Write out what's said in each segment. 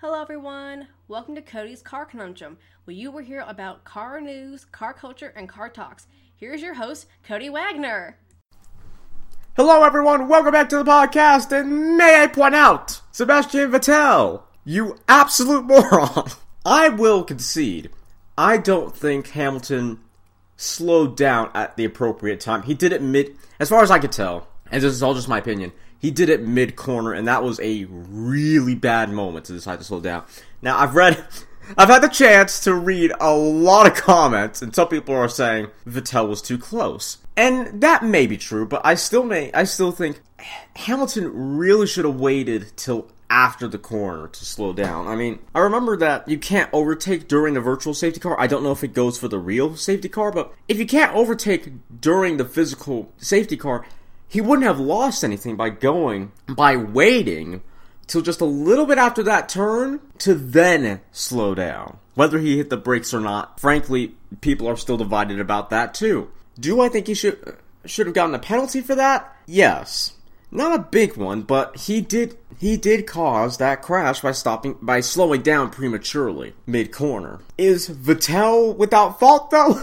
Hello everyone, welcome to Cody's Car Conundrum, where you will hear about car news, car culture, and car talks. Here's your host, Cody Wagner. Hello everyone, welcome back to the podcast, and may I point out, Sebastian Vettel, you absolute moron. I will concede, I don't think Hamilton slowed down at the appropriate time. He did it mid, as far as I could tell, and this is all just my opinion, he did it mid-corner, and that was a really bad moment to decide to slow down. Now, I've had the chance to read a lot of comments, and some people are saying Vettel was too close. And that may be true, but I still think Hamilton really should have waited till after the corner to slow down. I mean, I remember that you can't overtake during the virtual safety car. I don't know if it goes for the real safety car, but if you can't overtake during the physical safety car, he wouldn't have lost anything by waiting till just a little bit after that turn to then slow down. Whether he hit the brakes or not, frankly, people are still divided about that too. Do I think he should have gotten a penalty for that? Yes. Not a big one, but he did cause that crash by slowing down prematurely mid-corner. Is Vettel without fault though?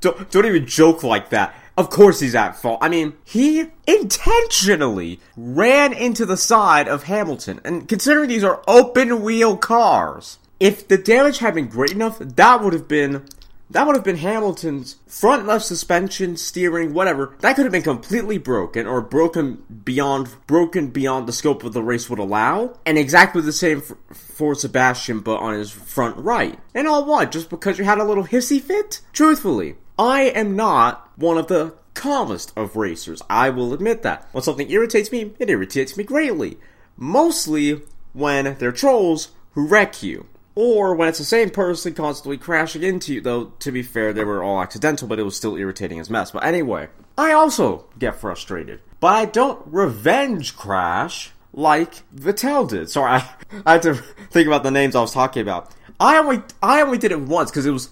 don't even joke like that. Of course he's at fault. I mean, he intentionally ran into the side of Hamilton. And considering these are open-wheel cars, if the damage had been great enough, that would have been Hamilton's front left suspension, steering, whatever. That could have been completely broken or broken beyond the scope of the race would allow. And exactly the same for Sebastian, but on his front right. And all what? Just because you had a little hissy fit? Truthfully, I am not one of the calmest of racers, I will admit that. When something irritates me, it irritates me greatly. Mostly when they're trolls who wreck you. Or when it's the same person constantly crashing into you, though, to be fair, they were all accidental, but it was still irritating as mess. But anyway, I also get frustrated. But I don't revenge crash like Vettel did. Sorry, I had to think about the names I was talking about. I only did it once, because it was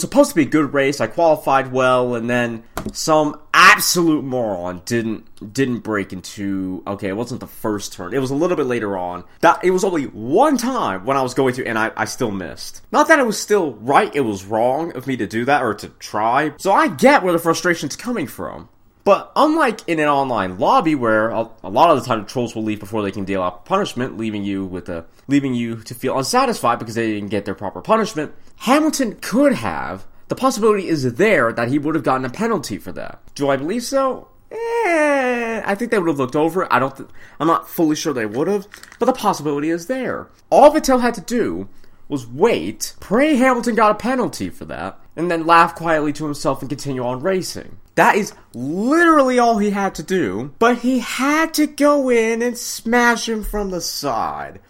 supposed to be a good race. I qualified well, and then some absolute moron didn't break into. Okay, it wasn't the first turn. It was a little bit later on. That it was only one time when I was going to, and I still missed. Not that it was still right. It was wrong of me to do that or to try. So I get where the frustration's coming from. But unlike in an online lobby where a lot of the time trolls will leave before they can deal out punishment, leaving you to feel unsatisfied because they didn't get their proper punishment, Hamilton could have. The possibility is there that he would have gotten a penalty for that. Do I believe so? I think they would have looked over it. I'm not fully sure they would have, but the possibility is there. All Vettel had to do was wait, pray Hamilton got a penalty for that, and then laugh quietly to himself and continue on racing. That is literally all he had to do, but he had to go in and smash him from the side.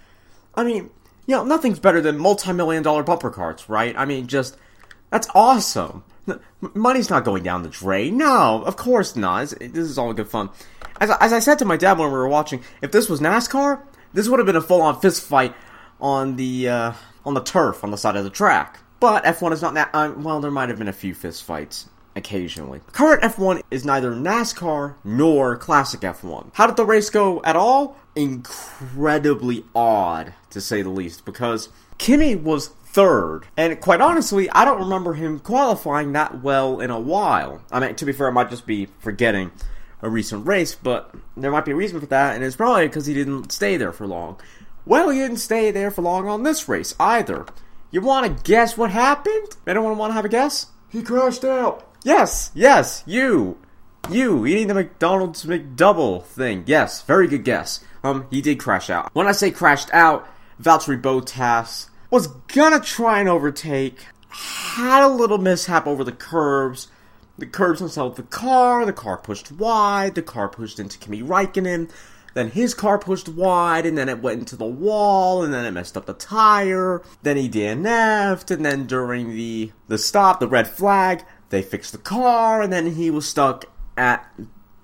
I mean, you know, nothing's better than multi-million-dollar bumper cars, right? I mean, just, that's awesome. Money's not going down the drain. No, of course not. This is all good fun. As I said to my dad when we were watching, if this was NASCAR, this would have been a full-on fist fight on the turf, on the side of the track. But F1 is not that. Well, there might have been a few fist fights occasionally. Current F1 is neither NASCAR nor classic F1. How did the race go at all? Incredibly odd, to say the least, because Kimi was third, and quite honestly, I don't remember him qualifying that well in a while. I mean, to be fair, I might just be forgetting a recent race, but there might be a reason for that, and it's probably because he didn't stay there for long. Well, he didn't stay there for long on this race either. You want to guess what happened? Anyone want to have a guess? He crashed out. Yes, you eating the McDonald's McDouble thing. Yes, very good guess. He did crash out. When I say crashed out, Valtteri Bottas was gonna try and overtake, had a little mishap over the curbs unsettled the car pushed wide, the car pushed into Kimi Raikkonen, then his car pushed wide, and then it went into the wall, and then it messed up the tire, then he DNF'd, and then during the stop, the red flag, they fixed the car, and then he was stuck at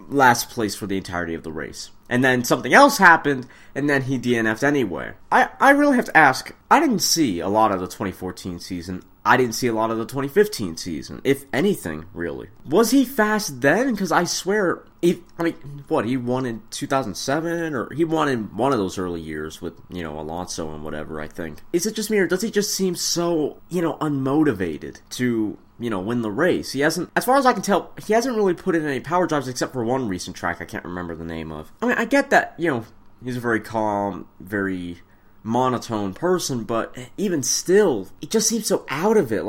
last place for the entirety of the race. And then something else happened, and then he DNF'd anyway. I really have to ask, I didn't see a lot of the 2014 season. I didn't see a lot of the 2015 season, if anything, really. Was he fast then? Because I swear, he won in 2007, or he won in one of those early years with, Alonso and whatever, I think. Is it just me, or does he just seem so, unmotivated to, win the race? He hasn't, as far as I can tell, he hasn't really put in any power drives except for one recent track I can't remember the name of. I mean, I get that, he's a very calm, very monotone person, but even still, it just seems so out of it,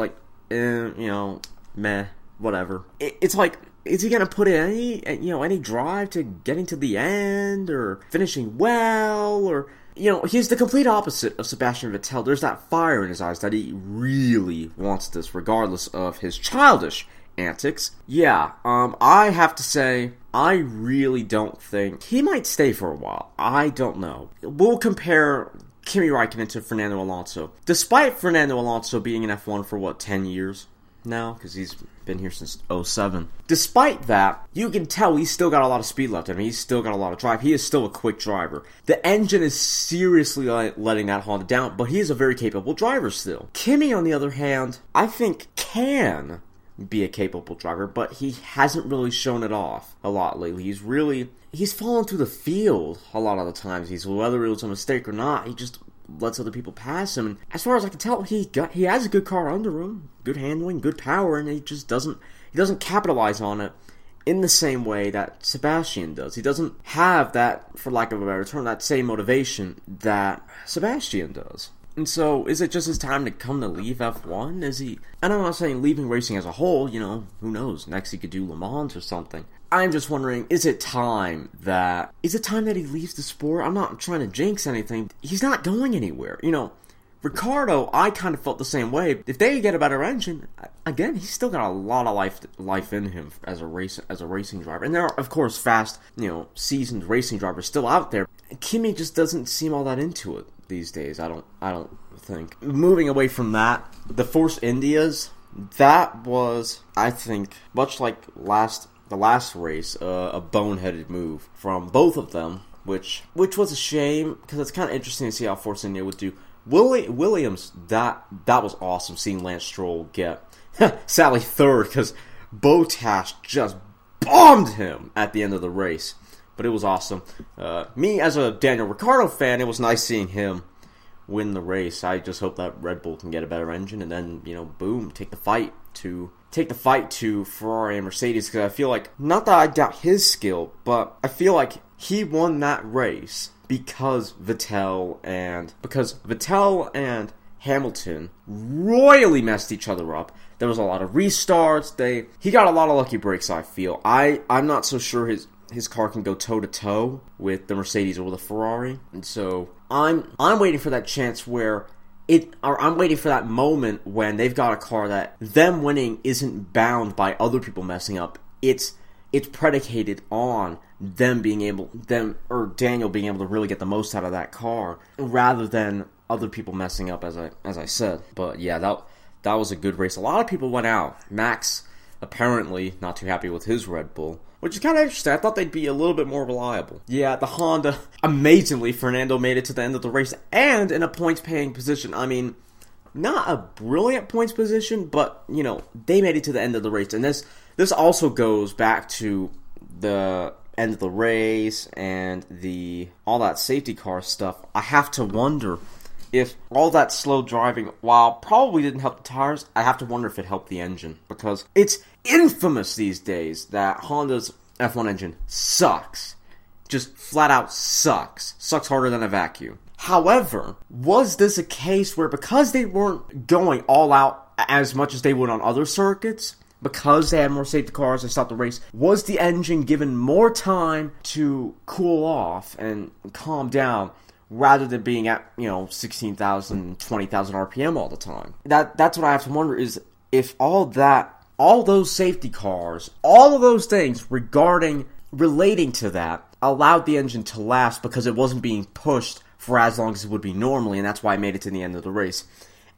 meh, whatever. It's like, is he gonna put in any drive to getting to the end, or finishing well, or, he's the complete opposite of Sebastian Vettel. There's that fire in his eyes that he really wants this, regardless of his childish antics. Yeah, I have to say, I really don't think, he might stay for a while, I don't know. We'll compare Kimi Raikkonen to Fernando Alonso. Despite Fernando Alonso being in F1 for, 10 years now? Because he's been here since 2007. Despite that, you can tell he's still got a lot of speed left in him. He's still got a lot of drive. He is still a quick driver. The engine is seriously letting that Honda down, but he is a very capable driver still. Kimi, on the other hand, I think can be a capable driver, but he hasn't really shown it off a lot lately. He's fallen through the field a lot of the times. Whether it was a mistake or not, he just lets other people pass him. And as far as I can tell, he has a good car under him, good handling, good power, and he doesn't capitalize on it in the same way that Sebastian does. He doesn't have that, for lack of a better term, that same motivation that Sebastian does. And so, is it just his time to come to leave F1? Is he, and I'm not saying leaving racing as a whole, who knows, next he could do Le Mans or something. I'm just wondering, is it time that he leaves the sport? I'm not trying to jinx anything. He's not going anywhere. Ricardo, I kind of felt the same way. If they get a better engine, again, he's still got a lot of life in him as a racing driver. And there are, of course, fast, seasoned racing drivers still out there. Kimi just doesn't seem all that into it these days, I don't think. Moving away from that, the Force Indias, that was, I think, much like the last race, a boneheaded move from both of them, which was a shame, because it's kind of interesting to see how Force India would do. Williams, that was awesome, seeing Lance Stroll get sadly third, because Bottas just bombed him at the end of the race. But it was awesome. Me, as a Daniel Ricciardo fan, it was nice seeing him win the race. I just hope that Red Bull can get a better engine, and then, boom, take the fight to Ferrari and Mercedes, because I feel like, not that I doubt his skill, but I feel like he won that race because Vettel and Hamilton royally messed each other up. There was a lot of restarts. He got a lot of lucky breaks, I feel. I'm not so sure his car can go toe-to-toe with the Mercedes or the Ferrari. And so I'm waiting for that chance I'm waiting for that moment when they've got a car that them winning isn't bound by other people messing up. It's predicated on Daniel being able to really get the most out of that car, rather than other people messing up, as I said. But yeah, that was a good race. A lot of people went out. Max, apparently, not too happy with his Red Bull, which is kind of interesting. I thought they'd be a little bit more reliable. Yeah, the Honda, amazingly, Fernando made it to the end of the race, and in a points-paying position. I mean, not a brilliant points position, but, they made it to the end of the race. And this also goes back to the end of the race and all that safety car stuff. I have to wonder if all that slow driving, while probably didn't help the tires, I have to wonder if it helped the engine. Because it's infamous these days that Honda's F1 engine sucks. Just flat out sucks. Sucks harder than a vacuum. However, was this a case where, because they weren't going all out as much as they would on other circuits, because they had more safety cars, they stopped the race, was the engine given more time to cool off and calm down, rather than being at, 16,000, 20,000 RPM all the time? That's what I have to wonder, is if all those safety cars, all of those things relating to that, allowed the engine to last, because it wasn't being pushed for as long as it would be normally, and that's why I made it to the end of the race.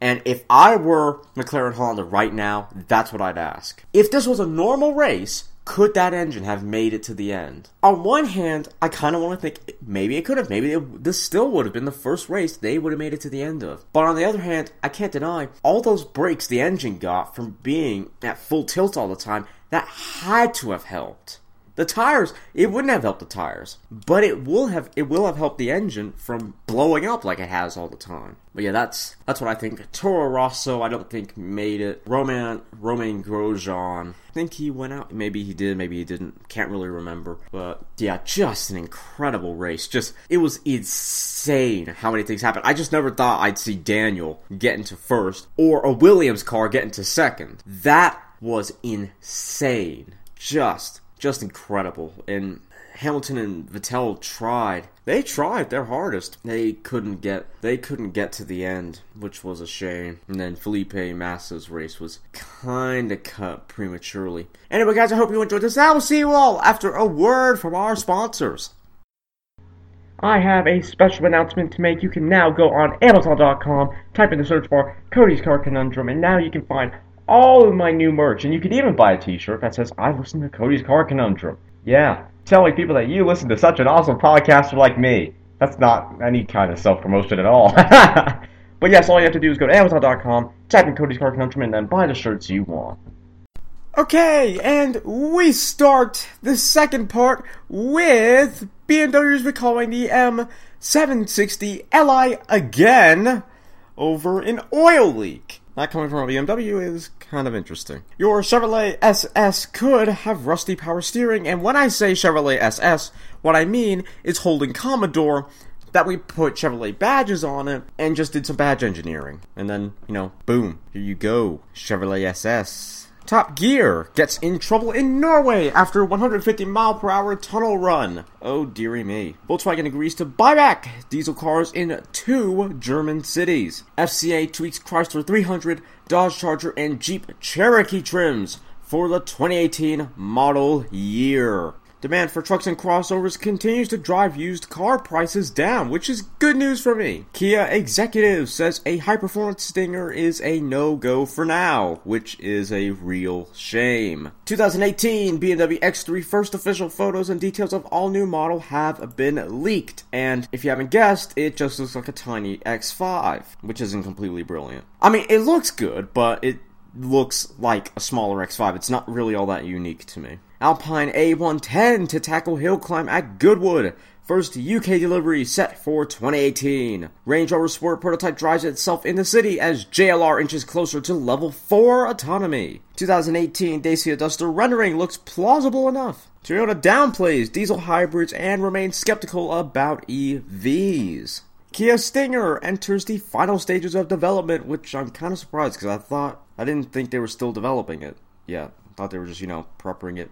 And if I were McLaren Honda right now, that's what I'd ask. If this was a normal race, could that engine have made it to the end? On one hand, I kind of want to think maybe it could have. Maybe this still would have been the first race they would have made it to the end of. But on the other hand, I can't deny all those breaks the engine got from being at full tilt all the time, that had to have helped. The tires, it wouldn't have helped the tires, but it will have helped the engine from blowing up like it has all the time. But yeah, that's what I think. Toro Rosso, I don't think made it. Romain Grosjean, I think he went out. Maybe he did, maybe he didn't. Can't really remember. But yeah, just an incredible race. Just, it was insane how many things happened. I just never thought I'd see Daniel get into first or a Williams car get into second. That was insane. Just incredible. And Hamilton and Vettel tried. They tried their hardest. They couldn't get to the end, which was a shame. And then Felipe Massa's race was kind of cut prematurely. Anyway, guys, I hope you enjoyed this. I will see you all after a word from our sponsors. I have a special announcement to make. You can now go on Amazon.com, type in the search bar, Cody's Car Conundrum, and now you can find all of my new merch, and you can even buy a t-shirt that says, I listen to Cody's Car Conundrum. Yeah, telling people that you listen to such an awesome podcaster like me. That's not any kind of self-promotion at all. But yes, all you have to do is go to Amazon.com, type in Cody's Car Conundrum, and then buy the shirts you want. Okay, and we start the second part with BMW's recalling the M760Li again over an oil leak. That coming from a BMW is kind of interesting. Your Chevrolet SS could have rusty power steering, and when I say Chevrolet SS, what I mean is Holden Commodore, that we put Chevrolet badges on it and just did some badge engineering. And then, you know, boom, here you go, Chevrolet SS. Top Gear gets in trouble in Norway after 150-mile-per-hour tunnel run. Oh, dearie me. Volkswagen agrees to buy back diesel cars in 2 German cities. FCA tweaks Chrysler 300, Dodge Charger, and Jeep Cherokee trims for the 2018 model year. Demand for trucks and crossovers continues to drive used car prices down, which is good news for me. Kia executive says a high-performance Stinger is a no-go for now, which is a real shame. 2018 BMW X3 first official photos and details of all-new model have been leaked, and if you haven't guessed, it just looks like a tiny X5, which isn't completely brilliant. I mean, it looks good, but it looks like a smaller X5. It's not really all that unique to me. Alpine A110 to tackle hill climb at Goodwood. First UK delivery set for 2018. Range Rover Sport prototype drives itself in the city as JLR inches closer to level 4 autonomy. 2018 Dacia Duster rendering looks plausible enough. Toyota downplays diesel hybrids and remains skeptical about EVs. Kia Stinger enters the final stages of development, which I'm kind of surprised because I didn't think they were still developing it. Yeah, thought they were just, you know, prepping it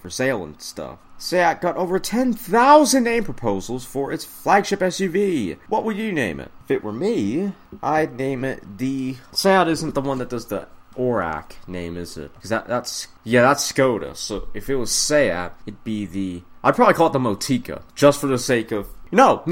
for sale and stuff. SEAT got over 10,000 name proposals for its flagship SUV. What would you name it? If it were me, I'd name it the... SEAT isn't the one that does the ORAC name, is it? Because that's Skoda. So if it was SEAT, it'd be the... I'd probably call it the Motika, just for the sake of... No.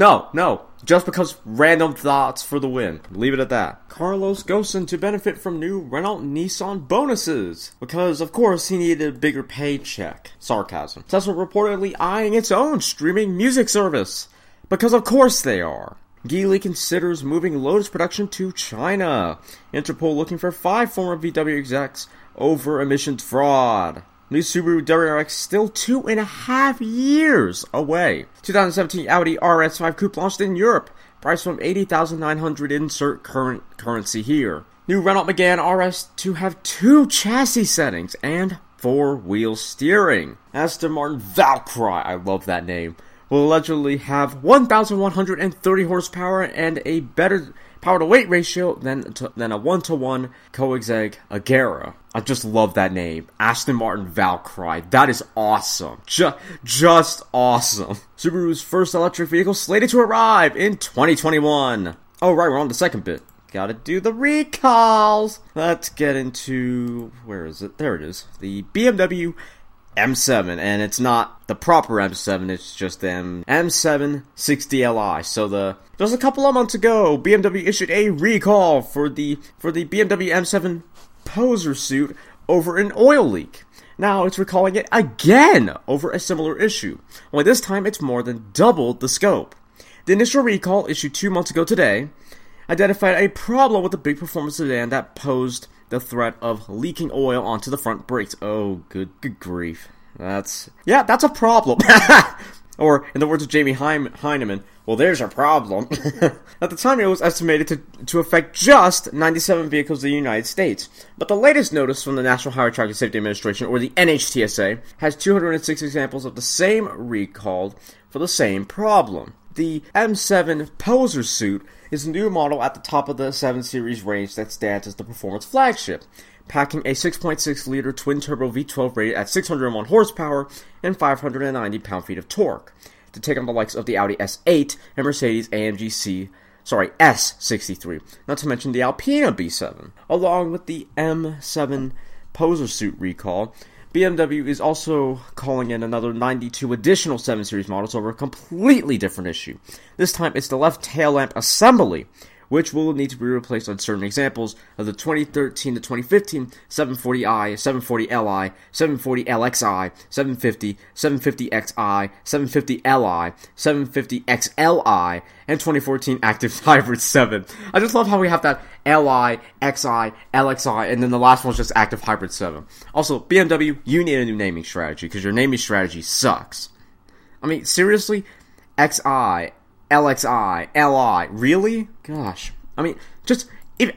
Just because random thoughts for the win. Leave it at that. Carlos Ghosn to benefit from new Renault-Nissan bonuses. Because, of course, he needed a bigger paycheck. Sarcasm. Tesla reportedly eyeing its own streaming music service. Because, of course, they are. Geely considers moving Lotus production to China. Interpol looking for 5 former VW execs over emissions fraud. New Subaru WRX still 2.5 years away. 2017 Audi RS5 Coupe launched in Europe. Price from $80,900, insert current currency here. New Renault Megane RS to have 2 chassis settings and 4-wheel steering. Aston Martin Valkyrie, I love that name, will allegedly have 1,130 horsepower and a better power-to-weight ratio than a 1-to-1 Koenigsegg Agera. I just love that name. Aston Martin Valkyrie. That is awesome. Just awesome. Subaru's first electric vehicle slated to arrive in 2021. Oh, right, we're on the second bit. Gotta do the recalls. Let's get into... where is it? There it is. The BMW M7, and it's not the proper M7, it's just the M760Li. So just a couple of months ago, BMW issued a recall for the BMW M7 poser suit over an oil leak. Now it's recalling it again over a similar issue, only this time it's more than doubled the scope. The initial recall, issued 2 months ago today, identified a problem with the big performance sedan that posed the threat of leaking oil onto the front brakes. Oh, good grief. That's a problem. Or, in the words of Jamie Heineman, well, there's a problem. At the time, it was estimated to affect just 97 vehicles in the United States. But the latest notice from the National Highway Traffic Safety Administration, or the NHTSA, has 206 examples of the same recalled for the same problem. The M7 Poser suit is a new model at the top of the 7 Series range that stands as the performance flagship, packing a 6.6-liter twin-turbo V12 rated at 601 horsepower and 590 pound-feet of torque, to take on the likes of the Audi S8 and Mercedes-AMG S63, not to mention the Alpina B7. Along with the M7 Poser suit recall, BMW is also calling in another 92 additional 7 Series models over a completely different issue. This time, it's the left tail lamp assembly, which will need to be replaced on certain examples of the 2013 to 2015 740i, 740li, 740lxi, 750, 750xi, 750li, 750xli, and 2014 Active Hybrid 7. I just love how we have that li, xi, lxi, and then the last one's just Active Hybrid 7. Also, BMW, you need a new naming strategy, because your naming strategy sucks. I mean, seriously? Xi, LXI, LI, really? Gosh. I mean,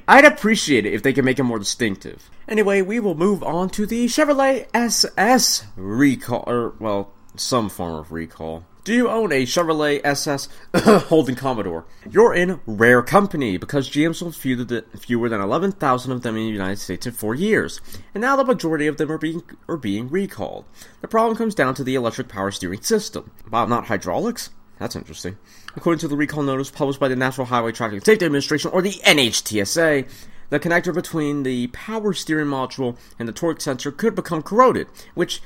I'd appreciate it if they could make it more distinctive. Anyway, we will move on to the Chevrolet SS recall, some form of recall. Do you own a Chevrolet SS Holden Commodore? You're in rare company, because GM sold fewer than 11,000 of them in the United States in 4 years, and now the majority of them are being recalled. The problem comes down to the electric power steering system. Wow, not hydraulics? That's interesting. According to the recall notice published by the National Highway Traffic Safety Administration, or the NHTSA, the connector between the power steering module and the torque sensor could become corroded, which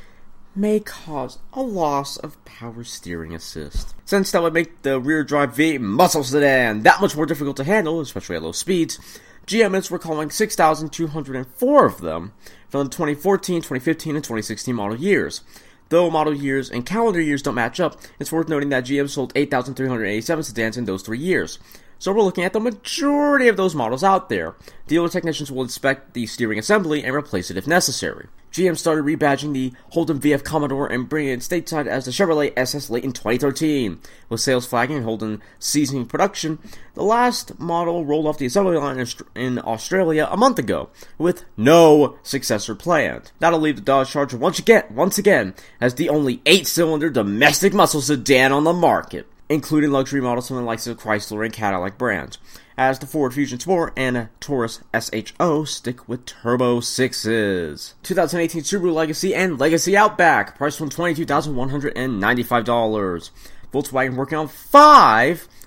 may cause a loss of power steering assist. Since that would make the rear drive V8 muscle sedan that much more difficult to handle, especially at low speeds, GM is recalling 6,204 of them from the 2014, 2015, and 2016 model years. Though model years and calendar years don't match up, it's worth noting that GM sold 8,387 sedans in those 3 years. So we're looking at the majority of those models out there. Dealer technicians will inspect the steering assembly and replace it if necessary. GM started rebadging the Holden VF Commodore and bringing it stateside as the Chevrolet SS late in 2013. With sales flagging and Holden ceasing production, the last model rolled off the assembly line in Australia a month ago, with no successor planned. That'll leave the Dodge Charger once again as the only 8-cylinder domestic muscle sedan on the market, including luxury models from the likes of Chrysler and Cadillac brands, as the Ford Fusion Sport and Taurus SHO stick with Turbo 6s. 2018 Subaru Legacy and Legacy Outback, priced from $22,195. Volkswagen working on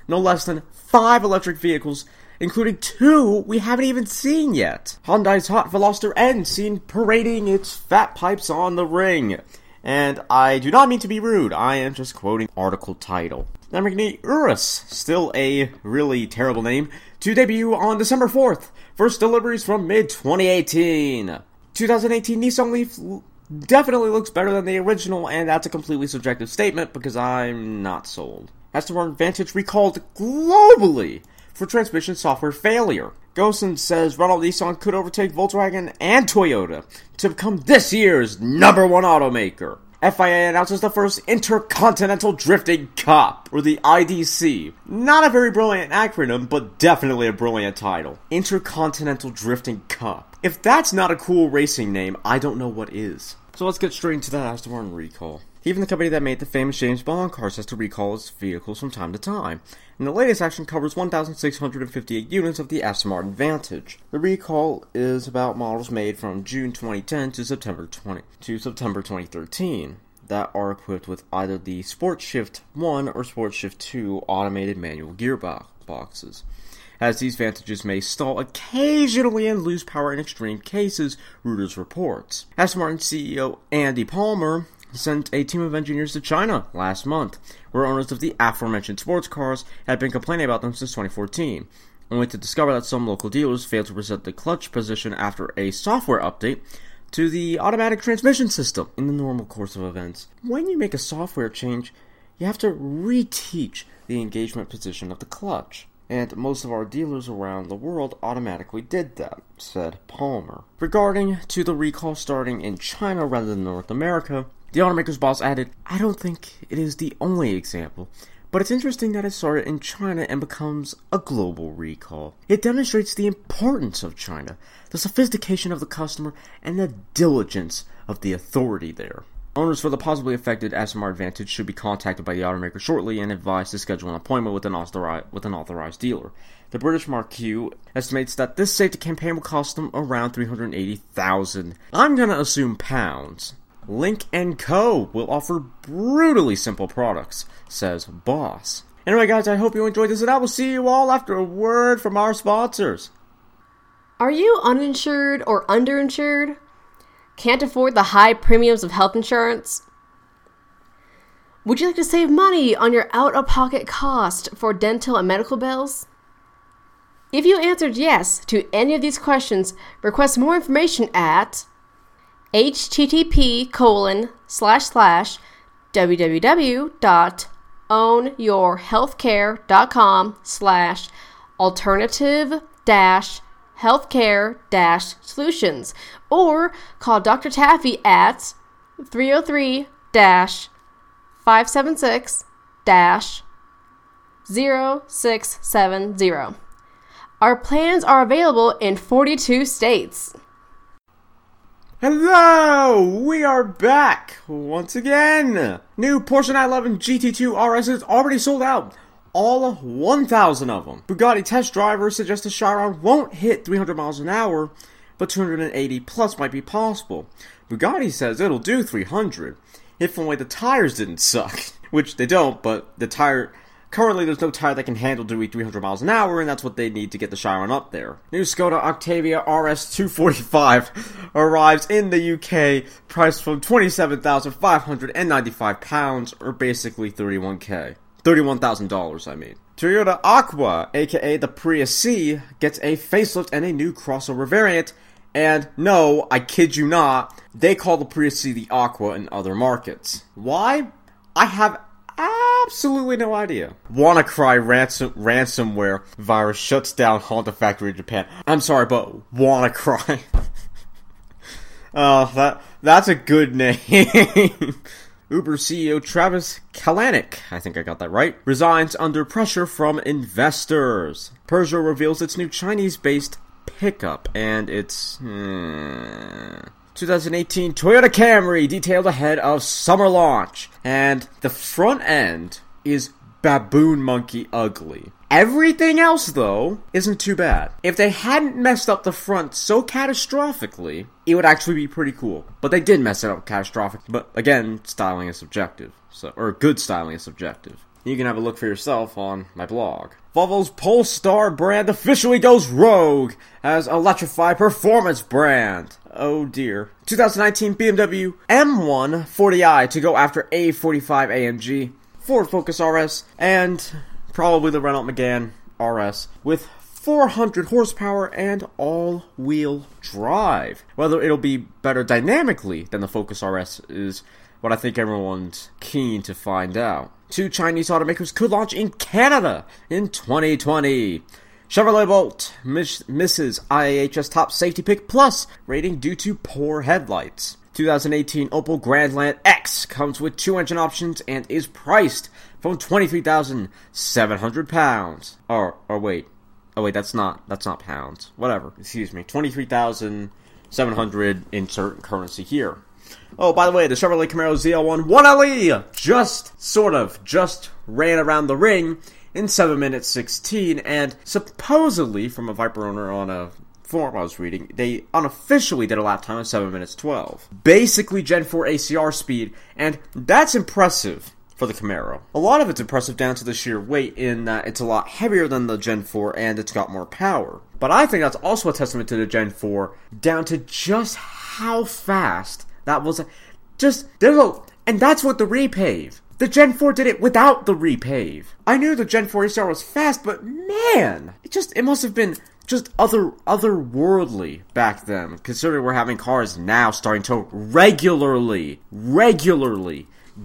no less than five electric vehicles, including two we haven't even seen yet. Hyundai's hot Veloster N seen parading its fat pipes on the ring. And I do not mean to be rude, I am just quoting article title. Lamborghini Urus, still a really terrible name, to debut on December 4th. First deliveries from mid-2018. 2018 Nissan Leaf definitely looks better than the original, and that's a completely subjective statement because I'm not sold. Aston Martin Vantage recalled globally for transmission software failure. Ghosn says Renault Nissan could overtake Volkswagen and Toyota to become this year's #1 automaker. FIA announces the first Intercontinental Drifting Cup, or the IDC. Not a very brilliant acronym, but definitely a brilliant title. Intercontinental Drifting Cup. If that's not a cool racing name, I don't know what is. So let's get straight into that Aston Martin recall. Even the company that made the famous James Bond cars has to recall its vehicles from time to time, and the latest action covers 1,658 units of the Aston Martin Vantage. The recall is about models made from June 2010 to September 2013 that are equipped with either the Sport Shift 1 or Sport Shift 2 automated manual gearboxes, as these Vantages may stall occasionally and lose power in extreme cases, Reuters reports. Aston Martin CEO Andy Palmer sent a team of engineers to China last month, where owners of the aforementioned sports cars had been complaining about them since 2014, only to discover that some local dealers failed to reset the clutch position after a software update, to the automatic transmission system in the normal course of events. When you make a software change, you have to reteach the engagement position of the clutch. And most of our dealers around the world automatically did that, said Palmer. Regarding to the recall starting in China rather than North America, the automaker's boss added, "I don't think it is the only example, but it's interesting that it started in China and becomes a global recall. It demonstrates the importance of China, the sophistication of the customer, and the diligence of the authority there." Owners for the possibly affected Aston Martin Vantage should be contacted by the automaker shortly and advised to schedule an appointment with an authorized dealer. The British Marquis estimates that this safety campaign will cost them around $380,000. I'm gonna assume pounds. Link & Co. will offer brutally simple products, says Boss. Anyway guys, I hope you enjoyed this and I will see you all after a word from our sponsors. Are you uninsured or underinsured? Can't afford the high premiums of health insurance? Would you like to save money on your out-of-pocket cost for dental and medical bills? If you answered yes to any of these questions, request more information at http://www.ownyourhealthcare.com/alternative-healthcare-solutions or call Dr. Taffy at 303-576-0670. Our plans are available in 42 states. Hello! We are back once again! New Porsche 911 GT2 RS is already sold out. All 1,000 of them. Bugatti test drivers suggest the Chiron won't hit 300 miles an hour, but 280 plus might be possible. Bugatti says it'll do 300, if only the tires didn't suck. Which they don't, but the tire... Currently, there's no tire that can handle doing 300 miles an hour, and that's what they need to get the Chiron up there. New Skoda Octavia RS 245 arrives in the UK, priced from £27,595, or basically $31,000, I mean. Toyota Aqua, aka the Prius C, gets a facelift and a new crossover variant, and no, I kid you not, they call the Prius C the Aqua in other markets. Why? I have absolutely no idea. WannaCry ransomware virus shuts down Honda factory in Japan. I'm sorry, but WannaCry. That's a good name. Uber CEO Travis Kalanick, I think I got that right, resigns under pressure from investors. Peugeot reveals its new Chinese-based pickup, and its 2018 Toyota Camry detailed ahead of summer launch, and the front end is baboon monkey ugly. Everything else, though, isn't too bad. If they hadn't messed up the front so catastrophically, it would actually be pretty cool. But they did mess it up catastrophically. But again, styling is subjective. Good styling is subjective. You can have a look for yourself on my blog. Volvo's Polestar brand officially goes rogue as electrified performance brand. Oh dear. 2019 BMW M1 40i to go after A45 AMG, Ford Focus RS, and... probably the Renault Megane RS, with 400 horsepower and all-wheel drive. Whether it'll be better dynamically than the Focus RS is what I think everyone's keen to find out. Two Chinese automakers could launch in Canada in 2020. Chevrolet Bolt misses IAHS top safety pick plus rating due to poor headlights. 2018 Opel Grandland X comes with two engine options and is priced from £23,700. Oh wait, that's not pounds. Whatever. Excuse me. 23,700 insert currency here. Oh, by the way, the Chevrolet Camaro ZL1 1LE just ran around the ring in 7:16, and supposedly from a Viper owner on a form I was reading, they unofficially did a lap time of 7:12. Basically Gen 4 ACR speed, and that's impressive for the Camaro. A lot of it's impressive down to the sheer weight in that it's a lot heavier than the Gen 4 and it's got more power. But I think that's also a testament to the Gen 4 down to just how fast that was. And that's what the repave. The Gen 4 did it without the repave. I knew the Gen 4 ACR was fast, but man, it must have been just otherworldly back then, considering we're having cars now starting to regularly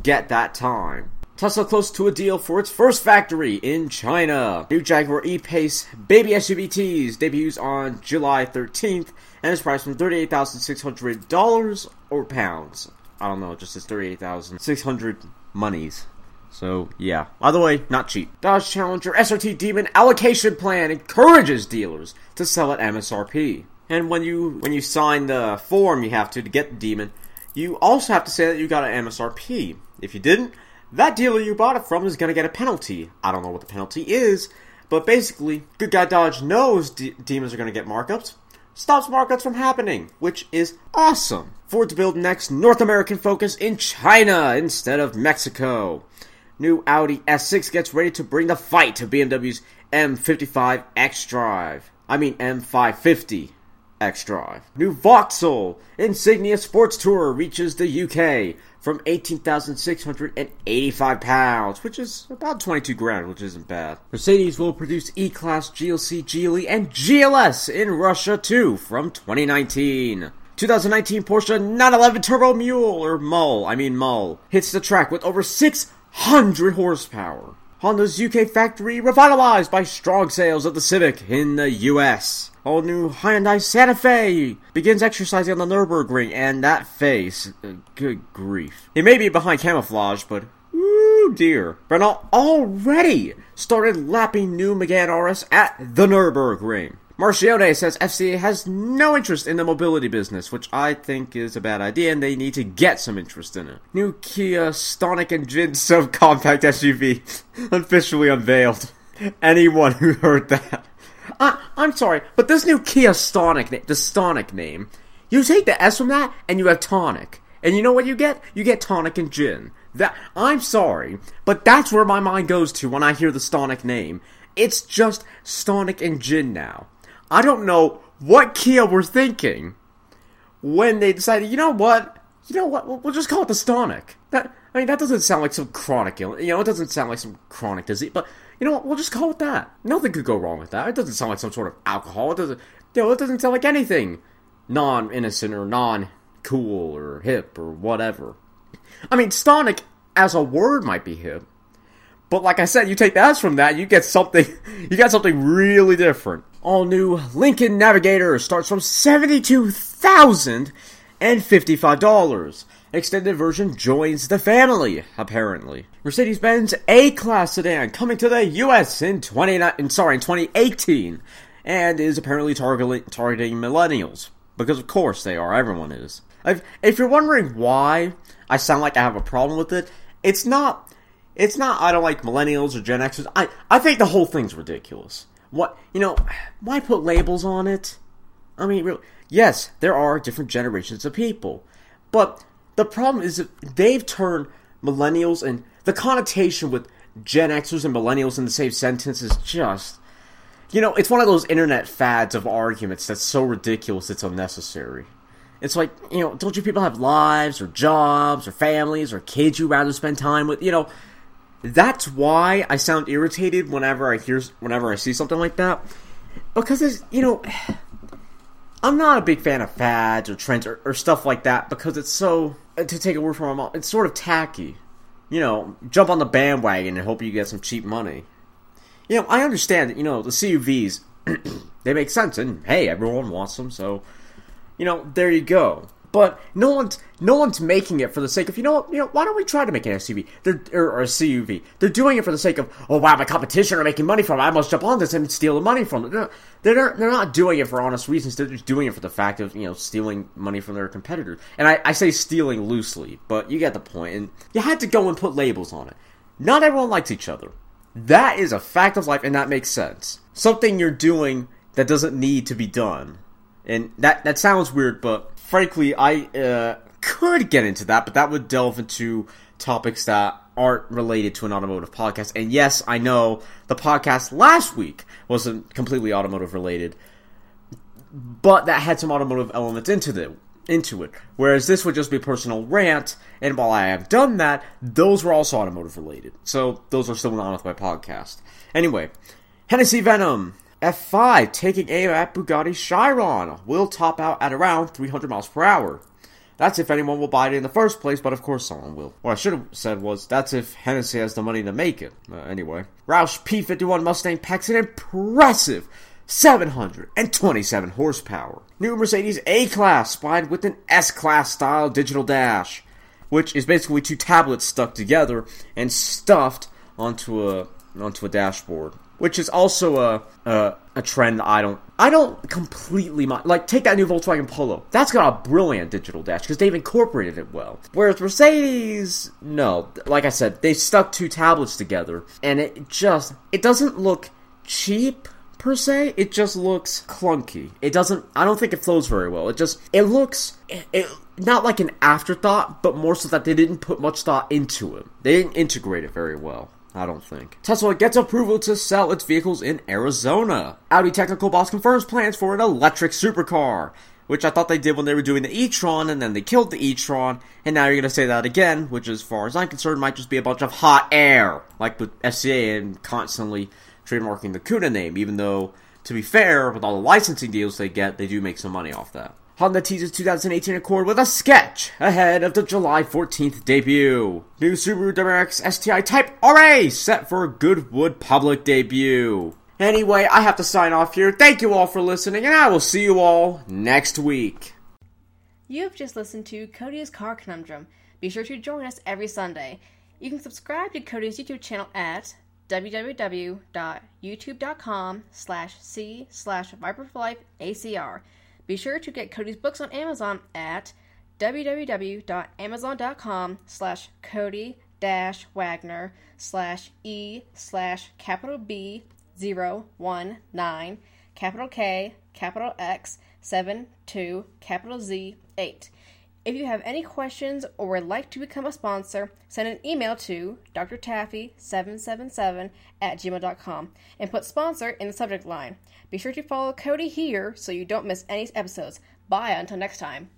get that time. Tesla close to a deal for its first factory in China. New Jaguar E-Pace baby SUV-T's debuts on July 13th and is priced from $38,600 or pounds. I don't know, it just says 38,600 monies. So, yeah. By the way, not cheap. Dodge Challenger SRT Demon allocation plan encourages dealers to sell at MSRP. And when you sign the form you have to get the Demon, you also have to say that you got an MSRP. If you didn't, that dealer you bought it from is going to get a penalty. I don't know what the penalty is, but basically, Good Guy Dodge knows Demons are going to get markups. Stops markups from happening, which is awesome. Ford to build next North American focus in China instead of Mexico. New Audi S6 gets ready to bring the fight to BMW's M55 xDrive. I mean M550 xDrive. New Vauxhall Insignia Sports Tourer reaches the UK from £18,685, which is about 22 grand, which isn't bad. Mercedes will produce E-Class, GLC, Geely, and GLS in Russia too from 2019. 2019 Porsche 911 Turbo Mull hits the track with over 600 horsepower. Honda's UK factory revitalized by strong sales of the Civic in the US. All new Hyundai Santa Fe begins exercising on the Nurburgring, and that face, good grief. It may be behind camouflage, but ooh dear. Renault already started lapping new Megane RS at the Nurburgring. Marcione says FCA has no interest in the mobility business, which I think is a bad idea, and they need to get some interest in it. New Kia Stonic and Gin subcompact SUV officially unveiled. Anyone who heard that. I'm sorry, but this new Kia Stonic, the Stonic name, you take the S from that, and you have tonic. And you know what you get? You get tonic and gin. I'm sorry, but that's where my mind goes to when I hear the Stonic name. It's just Stonic and Gin now. I don't know what Kia were thinking when they decided, you know what, we'll just call it the Stonic. That doesn't sound like some chronic illness, it doesn't sound like some chronic disease, but you know what, we'll just call it that. Nothing could go wrong with that. It doesn't sound like some sort of alcohol. It doesn't sound like anything non-innocent or non-cool or hip or whatever. I mean, Stonic as a word might be hip, but like I said, you take the S from that, you got something really different. All new Lincoln Navigator starts from $72,055. Extended version joins the family, apparently. Mercedes-Benz A-Class sedan coming to the US in 2018, and is apparently targeting millennials. Because of course they are, everyone is. If you're wondering why I sound like I have a problem with it, it's not I don't like millennials or Gen Xers. I think the whole thing's ridiculous. Why put labels on it? I mean, really, yes, there are different generations of people, but the problem is that they've turned millennials, and the connotation with Gen Xers and millennials in the same sentence is just, it's one of those internet fads of arguments that's so ridiculous it's unnecessary. It's like, don't you people have lives or jobs or families or kids you'd rather spend time with? That's why I sound irritated whenever I see something like that, because it's, I'm not a big fan of fads or trends or stuff like that, because it's so, to take a word from my mom, it's sort of tacky. Jump on the bandwagon and hope you get some cheap money. I understand that, the CUVs, they make sense, and hey, everyone wants them, so, there you go. But no one's making it for the sake of, why don't we try to make an SUV or a CUV? They're doing it for the sake of, oh wow, my competition are making money from it, I must jump on this and steal the money from it. They're not doing it for honest reasons. They're just doing it for the fact of, stealing money from their competitors. And I say stealing loosely, but you get the point. And you had to go and put labels on it. Not everyone likes each other. That is a fact of life, and that makes sense. Something you're doing that doesn't need to be done. And that sounds weird, but frankly, I could get into that, but that would delve into topics that aren't related to an automotive podcast. And yes, I know the podcast last week wasn't completely automotive related, but that had some automotive elements into it. Whereas this would just be a personal rant, and while I have done that, those were also automotive related. So those are still not on with my podcast. Anyway, Hennessy Venom F5 taking aim at Bugatti Chiron will top out at around 300 miles per hour. That's if anyone will buy it in the first place, but of course someone will. What I should have said was, that's if Hennessy has the money to make it. Anyway. Roush P51 Mustang packs an impressive 727 horsepower. New Mercedes A-Class spined with an S-Class style digital dash, which is basically two tablets stuck together and stuffed onto a dashboard. Which is also a trend I don't completely mind. Like, take that new Volkswagen Polo. That's got a brilliant digital dash, because they've incorporated it well. Whereas Mercedes, no. Like I said, they stuck two tablets together, and it doesn't look cheap, per se. It just looks clunky. I don't think it flows very well. It looks not like an afterthought, but more so that they didn't put much thought into it. They didn't integrate it very well, I don't think. Tesla gets approval to sell its vehicles in Arizona. Audi technical boss confirms plans for an electric supercar, which I thought they did when they were doing the e-tron, and then they killed the e-tron, and now you're going to say that again, which as far as I'm concerned might just be a bunch of hot air, like the FCA and constantly trademarking the CUDA name, even though, to be fair, with all the licensing deals they get, they do make some money off that. Honda teases 2018 Accord with a sketch ahead of the July 14th debut. New Subaru WRX STI Type RA set for a Goodwood public debut. Anyway, I have to sign off here. Thank you all for listening, and I will see you all next week. You've just listened to Cody's Car Conundrum. Be sure to join us every Sunday. You can subscribe to Cody's YouTube channel at www.youtube.com/c/ViperForLifeACR. Be sure to get Cody's books on Amazon at www.amazon.com/Cody-Wagner/E/B019X7Z8. If you have any questions or would like to become a sponsor, send an email to drtaffy777@gmail.com and put sponsor in the subject line. Be sure to follow Cody here so you don't miss any episodes. Bye until next time.